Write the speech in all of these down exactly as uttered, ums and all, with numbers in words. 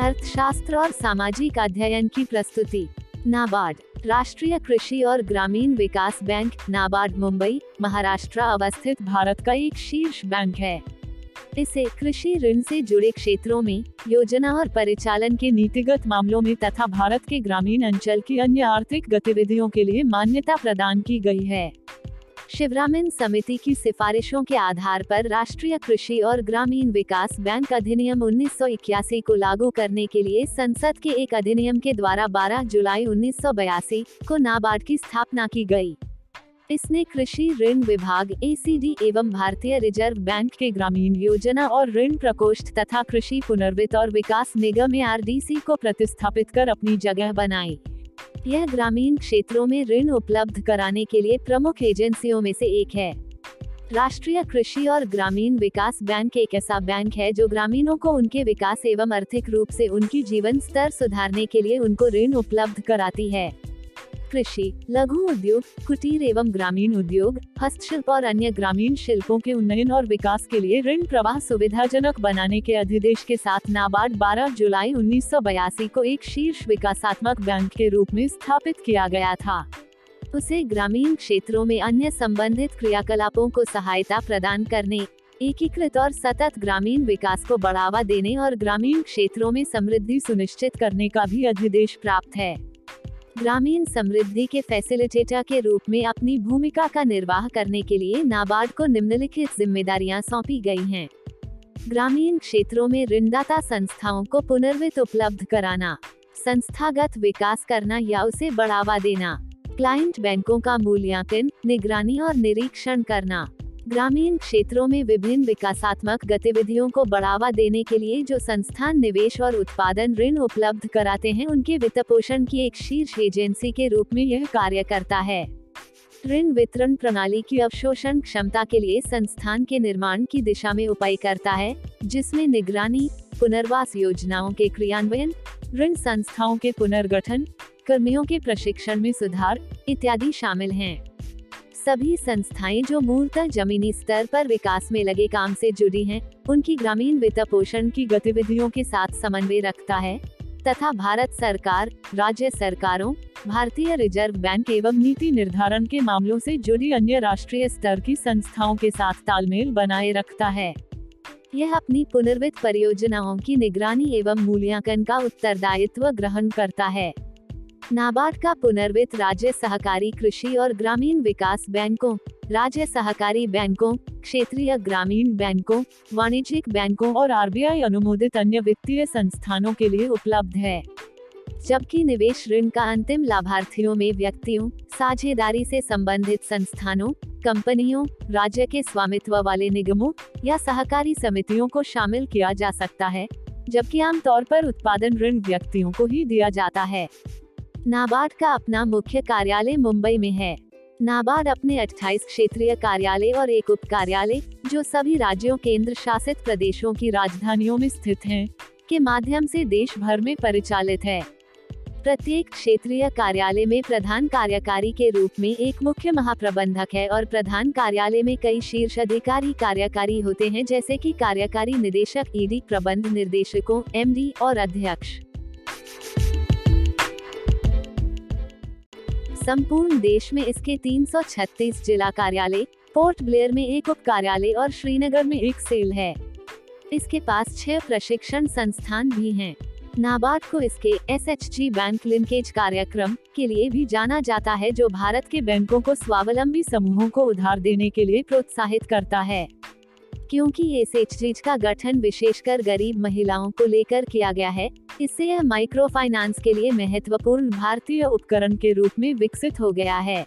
अर्थशास्त्र और सामाजिक अध्ययन की प्रस्तुति। नाबार्ड राष्ट्रीय कृषि और ग्रामीण विकास बैंक नाबार्ड मुंबई महाराष्ट्र अवस्थित भारत का एक शीर्ष बैंक है। इसे कृषि ऋण से जुड़े क्षेत्रों में योजना और परिचालन के नीतिगत मामलों में तथा भारत के ग्रामीण अंचल की अन्य आर्थिक गतिविधियों के लिए मान्यता प्रदान की गई है। शिवरामन समिति की सिफारिशों के आधार पर राष्ट्रीय कृषि और ग्रामीण विकास बैंक अधिनियम उन्नीस सौ इक्यासी को लागू करने के लिए संसद के एक अधिनियम के द्वारा बारह जुलाई उन्नीस सौ बयासी को नाबार्ड की स्थापना की गई। इसने कृषि ऋण विभाग एसीडी एवं भारतीय रिजर्व बैंक के ग्रामीण योजना और ऋण प्रकोष्ठ तथा कृषि पुनर्वित्त और विकास निगम ए आर डी सी को प्रतिस्थापित कर अपनी जगह बनाई। यह ग्रामीण क्षेत्रों में ऋण उपलब्ध कराने के लिए प्रमुख एजेंसियों में से एक है। राष्ट्रीय कृषि और ग्रामीण विकास बैंक एक ऐसा बैंक है जो ग्रामीणों को उनके विकास एवं आर्थिक रूप से उनकी जीवन स्तर सुधारने के लिए उनको ऋण उपलब्ध कराती है। कृषि, लघु उद्योग, कुटीर एवं ग्रामीण उद्योग, हस्तशिल्प और अन्य ग्रामीण शिल्पों के उन्नयन और विकास के लिए ऋण प्रवाह सुविधाजनक बनाने के अधिदेश के साथ नाबार्ड बारह जुलाई उन्नीस सौ बयासी को एक शीर्ष विकासात्मक बैंक के रूप में स्थापित किया गया था। उसे ग्रामीण क्षेत्रों में अन्य संबंधित क्रियाकलापों को सहायता प्रदान करने, एकीकृत और सतत ग्रामीण विकास को बढ़ावा देने और ग्रामीण क्षेत्रों में समृद्धि सुनिश्चित करने का भी अधिदेश प्राप्त है। ग्रामीण समृद्धि के फैसिलिटेटर के रूप में अपनी भूमिका का निर्वाह करने के लिए नाबार्ड को निम्नलिखित जिम्मेदारियां सौंपी गई हैं। ग्रामीण क्षेत्रों में ऋणदाता संस्थाओं को पुनर्वित्त उपलब्ध कराना, संस्थागत विकास करना या उसे बढ़ावा देना, क्लाइंट बैंकों का मूल्यांकन, निगरानी और निरीक्षण करना, ग्रामीण क्षेत्रों में विभिन्न विकासात्मक गतिविधियों को बढ़ावा देने के लिए जो संस्थान निवेश और उत्पादन ऋण उपलब्ध कराते हैं उनके वित्त पोषण की एक शीर्ष एजेंसी के रूप में यह कार्य करता है। ऋण वितरण प्रणाली की अवशोषण क्षमता के लिए संस्थान के निर्माण की दिशा में उपाय करता है, जिसमें निगरानी, पुनर्वास योजनाओं के क्रियान्वयन, ऋण संस्थाओं के पुनर्गठन, कर्मियों के प्रशिक्षण में सुधार इत्यादि शामिल हैं। सभी संस्थाएं जो मूलतः जमीनी स्तर पर विकास में लगे काम से जुड़ी हैं, उनकी ग्रामीण वित्त पोषण की गतिविधियों के साथ समन्वय रखता है तथा भारत सरकार, राज्य सरकारों, भारतीय रिजर्व बैंक एवं नीति निर्धारण के मामलों से जुड़ी अन्य राष्ट्रीय स्तर की संस्थाओं के साथ तालमेल बनाए रखता है। यह अपनी पुनर्वित्त परियोजनाओं की निगरानी एवं मूल्यांकन का उत्तरदायित्व ग्रहण करता है। नाबार्ड का पुनर्वित्त राज्य सहकारी कृषि और ग्रामीण विकास बैंकों, राज्य सहकारी बैंकों, क्षेत्रीय ग्रामीण बैंकों, वाणिज्यिक बैंकों और आर बी आई अनुमोदित अन्य वित्तीय संस्थानों के लिए उपलब्ध है, जबकि निवेश ऋण का अंतिम लाभार्थियों में व्यक्तियों, साझेदारी से संबंधित संस्थानों, कंपनियों, राज्य के स्वामित्व वाले निगमों या सहकारी समितियों को शामिल किया जा सकता है, जबकि आमतौर पर उत्पादन ऋण व्यक्तियों को ही दिया जाता है। नाबार्ड का अपना मुख्य कार्यालय मुंबई में है। नाबार्ड अपने अट्ठाईस क्षेत्रीय कार्यालय और एक उप कार्यालय, जो सभी राज्यों, केंद्र शासित प्रदेशों की राजधानियों में स्थित हैं, के माध्यम से देश भर में परिचालित है। प्रत्येक क्षेत्रीय कार्यालय में प्रधान कार्यकारी के रूप में एक मुख्य महाप्रबंधक है और प्रधान कार्यालय में कई शीर्ष अधिकारी कार्यकारी होते हैं, जैसे कि कार्यकारी निदेशक, ई डी, प्रबंध निर्देशकों, एम डी और अध्यक्ष। संपूर्ण देश में इसके तीन सौ छत्तीस जिला कार्यालय, पोर्ट ब्लेयर में एक उप कार्यालय और श्रीनगर में एक सेल है। इसके पास छह प्रशिक्षण संस्थान भी हैं। नाबार्ड को इसके S H G bank linkage कार्यक्रम के लिए भी जाना जाता है, जो भारत के बैंकों को स्वावलंबी समूहों को उधार देने के लिए प्रोत्साहित करता है। क्योंकि एस एच जी का गठन विशेषकर गरीब महिलाओं को लेकर किया गया है, इससे यह माइक्रो फाइनेंस के लिए महत्वपूर्ण भारतीय उपकरण के रूप में विकसित हो गया है।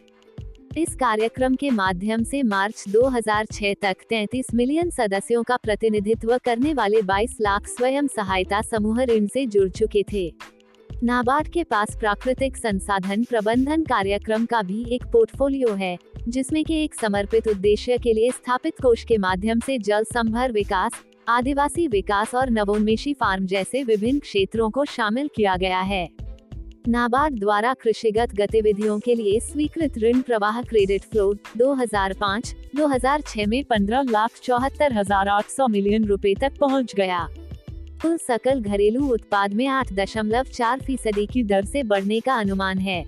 इस कार्यक्रम के माध्यम से मार्च दो हज़ार छह तक तैंतीस मिलियन सदस्यों का प्रतिनिधित्व करने वाले बाईस लाख स्वयं सहायता समूह ऋण से जुड़ चुके थे। नाबार्ड के पास प्राकृतिक संसाधन प्रबंधन कार्यक्रम का भी एक पोर्टफोलियो है, जिसमें के एक समर्पित उद्देश्य के लिए स्थापित कोष के माध्यम से जल संभर विकास, आदिवासी विकास और नवोन्मेषी फार्म जैसे विभिन्न क्षेत्रों को शामिल किया गया है। नाबार्ड द्वारा कृषिगत गतिविधियों के लिए स्वीकृत ऋण प्रवाह क्रेडिट फ्लो दो हज़ार पाँच दो हज़ार छह में पंद्रह लाख चौहत्तर हजार आठ सौ मिलियन रुपए तक पहुंच गया। कुल सकल घरेलू उत्पाद में आठ दशमलव चार फीसदी की दर से बढ़ने का अनुमान है।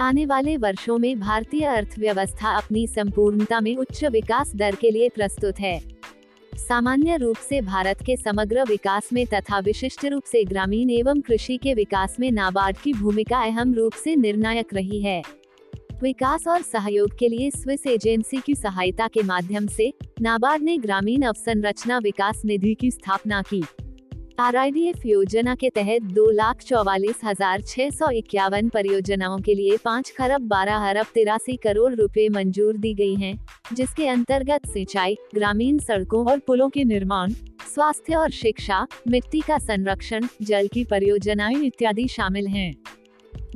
आने वाले वर्षों में भारतीय अर्थव्यवस्था अपनी संपूर्णता में उच्च विकास दर के लिए प्रस्तुत है। सामान्य रूप से भारत के समग्र विकास में तथा विशिष्ट रूप से ग्रामीण एवं कृषि के विकास में नाबार्ड की भूमिका अहम रूप से निर्णायक रही है। विकास और सहयोग के लिए स्विस एजेंसी की सहायता के माध्यम से नाबार्ड ने ग्रामीण अवसंरचना विकास निधि की स्थापना की। आरआईडीएफ योजना के तहत दो लाख चौवालीस हजार छह सौ इक्यावन परियोजनाओं के लिए पाँच खरब बारह अरब तिरासी करोड़ रुपए मंजूर दी गई हैं, जिसके अंतर्गत सिंचाई, ग्रामीण सड़कों और पुलों के निर्माण, स्वास्थ्य और शिक्षा, मिट्टी का संरक्षण, जल की परियोजनाएं इत्यादि शामिल हैं।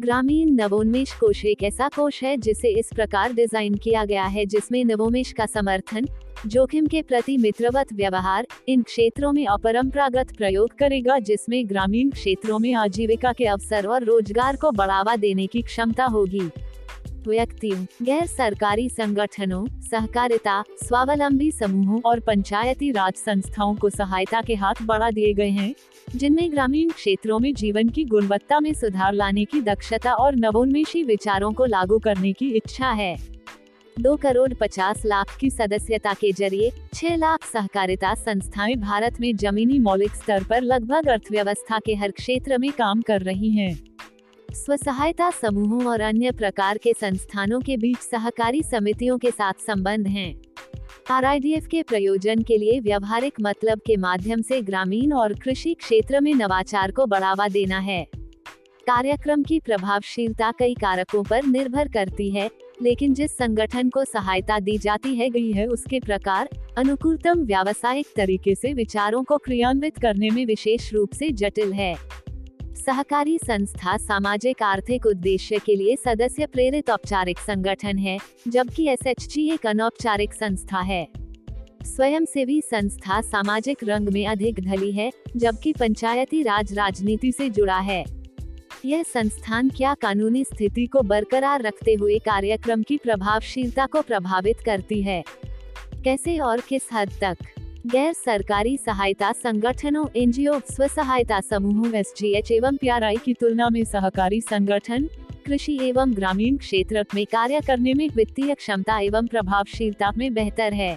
ग्रामीण नवोन्मेष कोष एक ऐसा कोष है जिसे इस प्रकार डिजाइन किया गया है जिसमें नवोन्मेष का समर्थन, जोखिम के प्रति मित्रवत व्यवहार, इन क्षेत्रों में अपरंपरागत प्रयोग करेगा जिसमें ग्रामीण क्षेत्रों में आजीविका के अवसर और रोजगार को बढ़ावा देने की क्षमता होगी। व्यक्तियों, गैर सरकारी संगठनों, सहकारिता, स्वावलंबी समूहों और पंचायती राज संस्थाओं को सहायता के हाथ बढ़ा दिए गए हैं, जिनमें ग्रामीण क्षेत्रों में जीवन की गुणवत्ता में सुधार लाने की दक्षता और नवोन्मेषी विचारों को लागू करने की इच्छा है। दो करोड़ पचास लाख की सदस्यता के जरिए छह लाख सहकारिता संस्थाएं भारत में जमीनी मौलिक स्तर पर लगभग अर्थव्यवस्था के हर क्षेत्र में काम कर रही हैं। स्व सहायता समूहों और अन्य प्रकार के संस्थानों के बीच सहकारी समितियों के साथ संबंध हैं। आरआईडीएफ के प्रयोजन के लिए व्यवहारिक मतलब के माध्यम से ग्रामीण और कृषि क्षेत्र में नवाचार को बढ़ावा देना है। कार्यक्रम की प्रभावशीलता कई कारकों पर निर्भर करती है, लेकिन जिस संगठन को सहायता दी जाती है गई है उसके प्रकार, अनुकूलतम व्यावसायिक तरीके से विचारों को क्रियान्वित करने में विशेष रूप से जटिल है। सहकारी संस्था सामाजिक आर्थिक उद्देश्य के लिए सदस्य प्रेरित औपचारिक संगठन है, जबकि एसएचजी एक अनौपचारिक संस्था है। स्वयंसेवी संस्था सामाजिक रंग में अधिक ढली है, जबकि पंचायती राज राजनीति से जुड़ा है। यह संस्थान क्या कानूनी स्थिति को बरकरार रखते हुए कार्यक्रम की प्रभावशीलता को प्रभावित करती है, कैसे और किस हद तक। गैर सरकारी सहायता संगठनों, एनजीओ, स्व सहायता समूहों, एसएचजी एवं पीआरआई की तुलना में सहकारी संगठन कृषि एवं ग्रामीण क्षेत्र में कार्य करने में वित्तीय क्षमता एवं प्रभावशीलता में बेहतर है।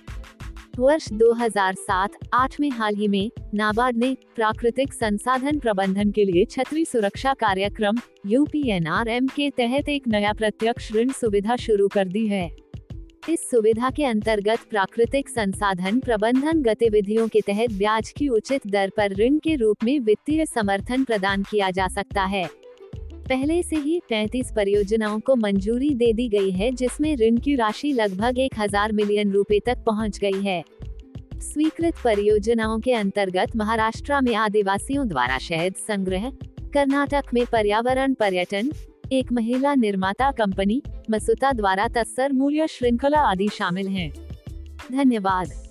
वर्ष दो हज़ार सात आठ में हाल ही में नाबार्ड ने प्राकृतिक संसाधन प्रबंधन के लिए छतरी सुरक्षा कार्यक्रम यूपीएनआरएम के तहत एक नया प्रत्यक्ष ऋण सुविधा शुरू कर दी है। इस सुविधा के अंतर्गत प्राकृतिक संसाधन प्रबंधन गतिविधियों के तहत ब्याज की उचित दर पर ऋण के रूप में वित्तीय समर्थन प्रदान किया जा सकता है। पहले से ही पैंतीस परियोजनाओं को मंजूरी दे दी गई है, जिसमें ऋण की राशि लगभग एक हज़ार मिलियन रुपए तक पहुंच गई है। स्वीकृत परियोजनाओं के अंतर्गत महाराष्ट्र में आदिवासियों द्वारा शहद संग्रह, कर्नाटक में पर्यावरण पर्यटन, एक महिला निर्माता कंपनी मसुता द्वारा तत्सर मूल्य श्रृंखला आदि शामिल हैं। धन्यवाद।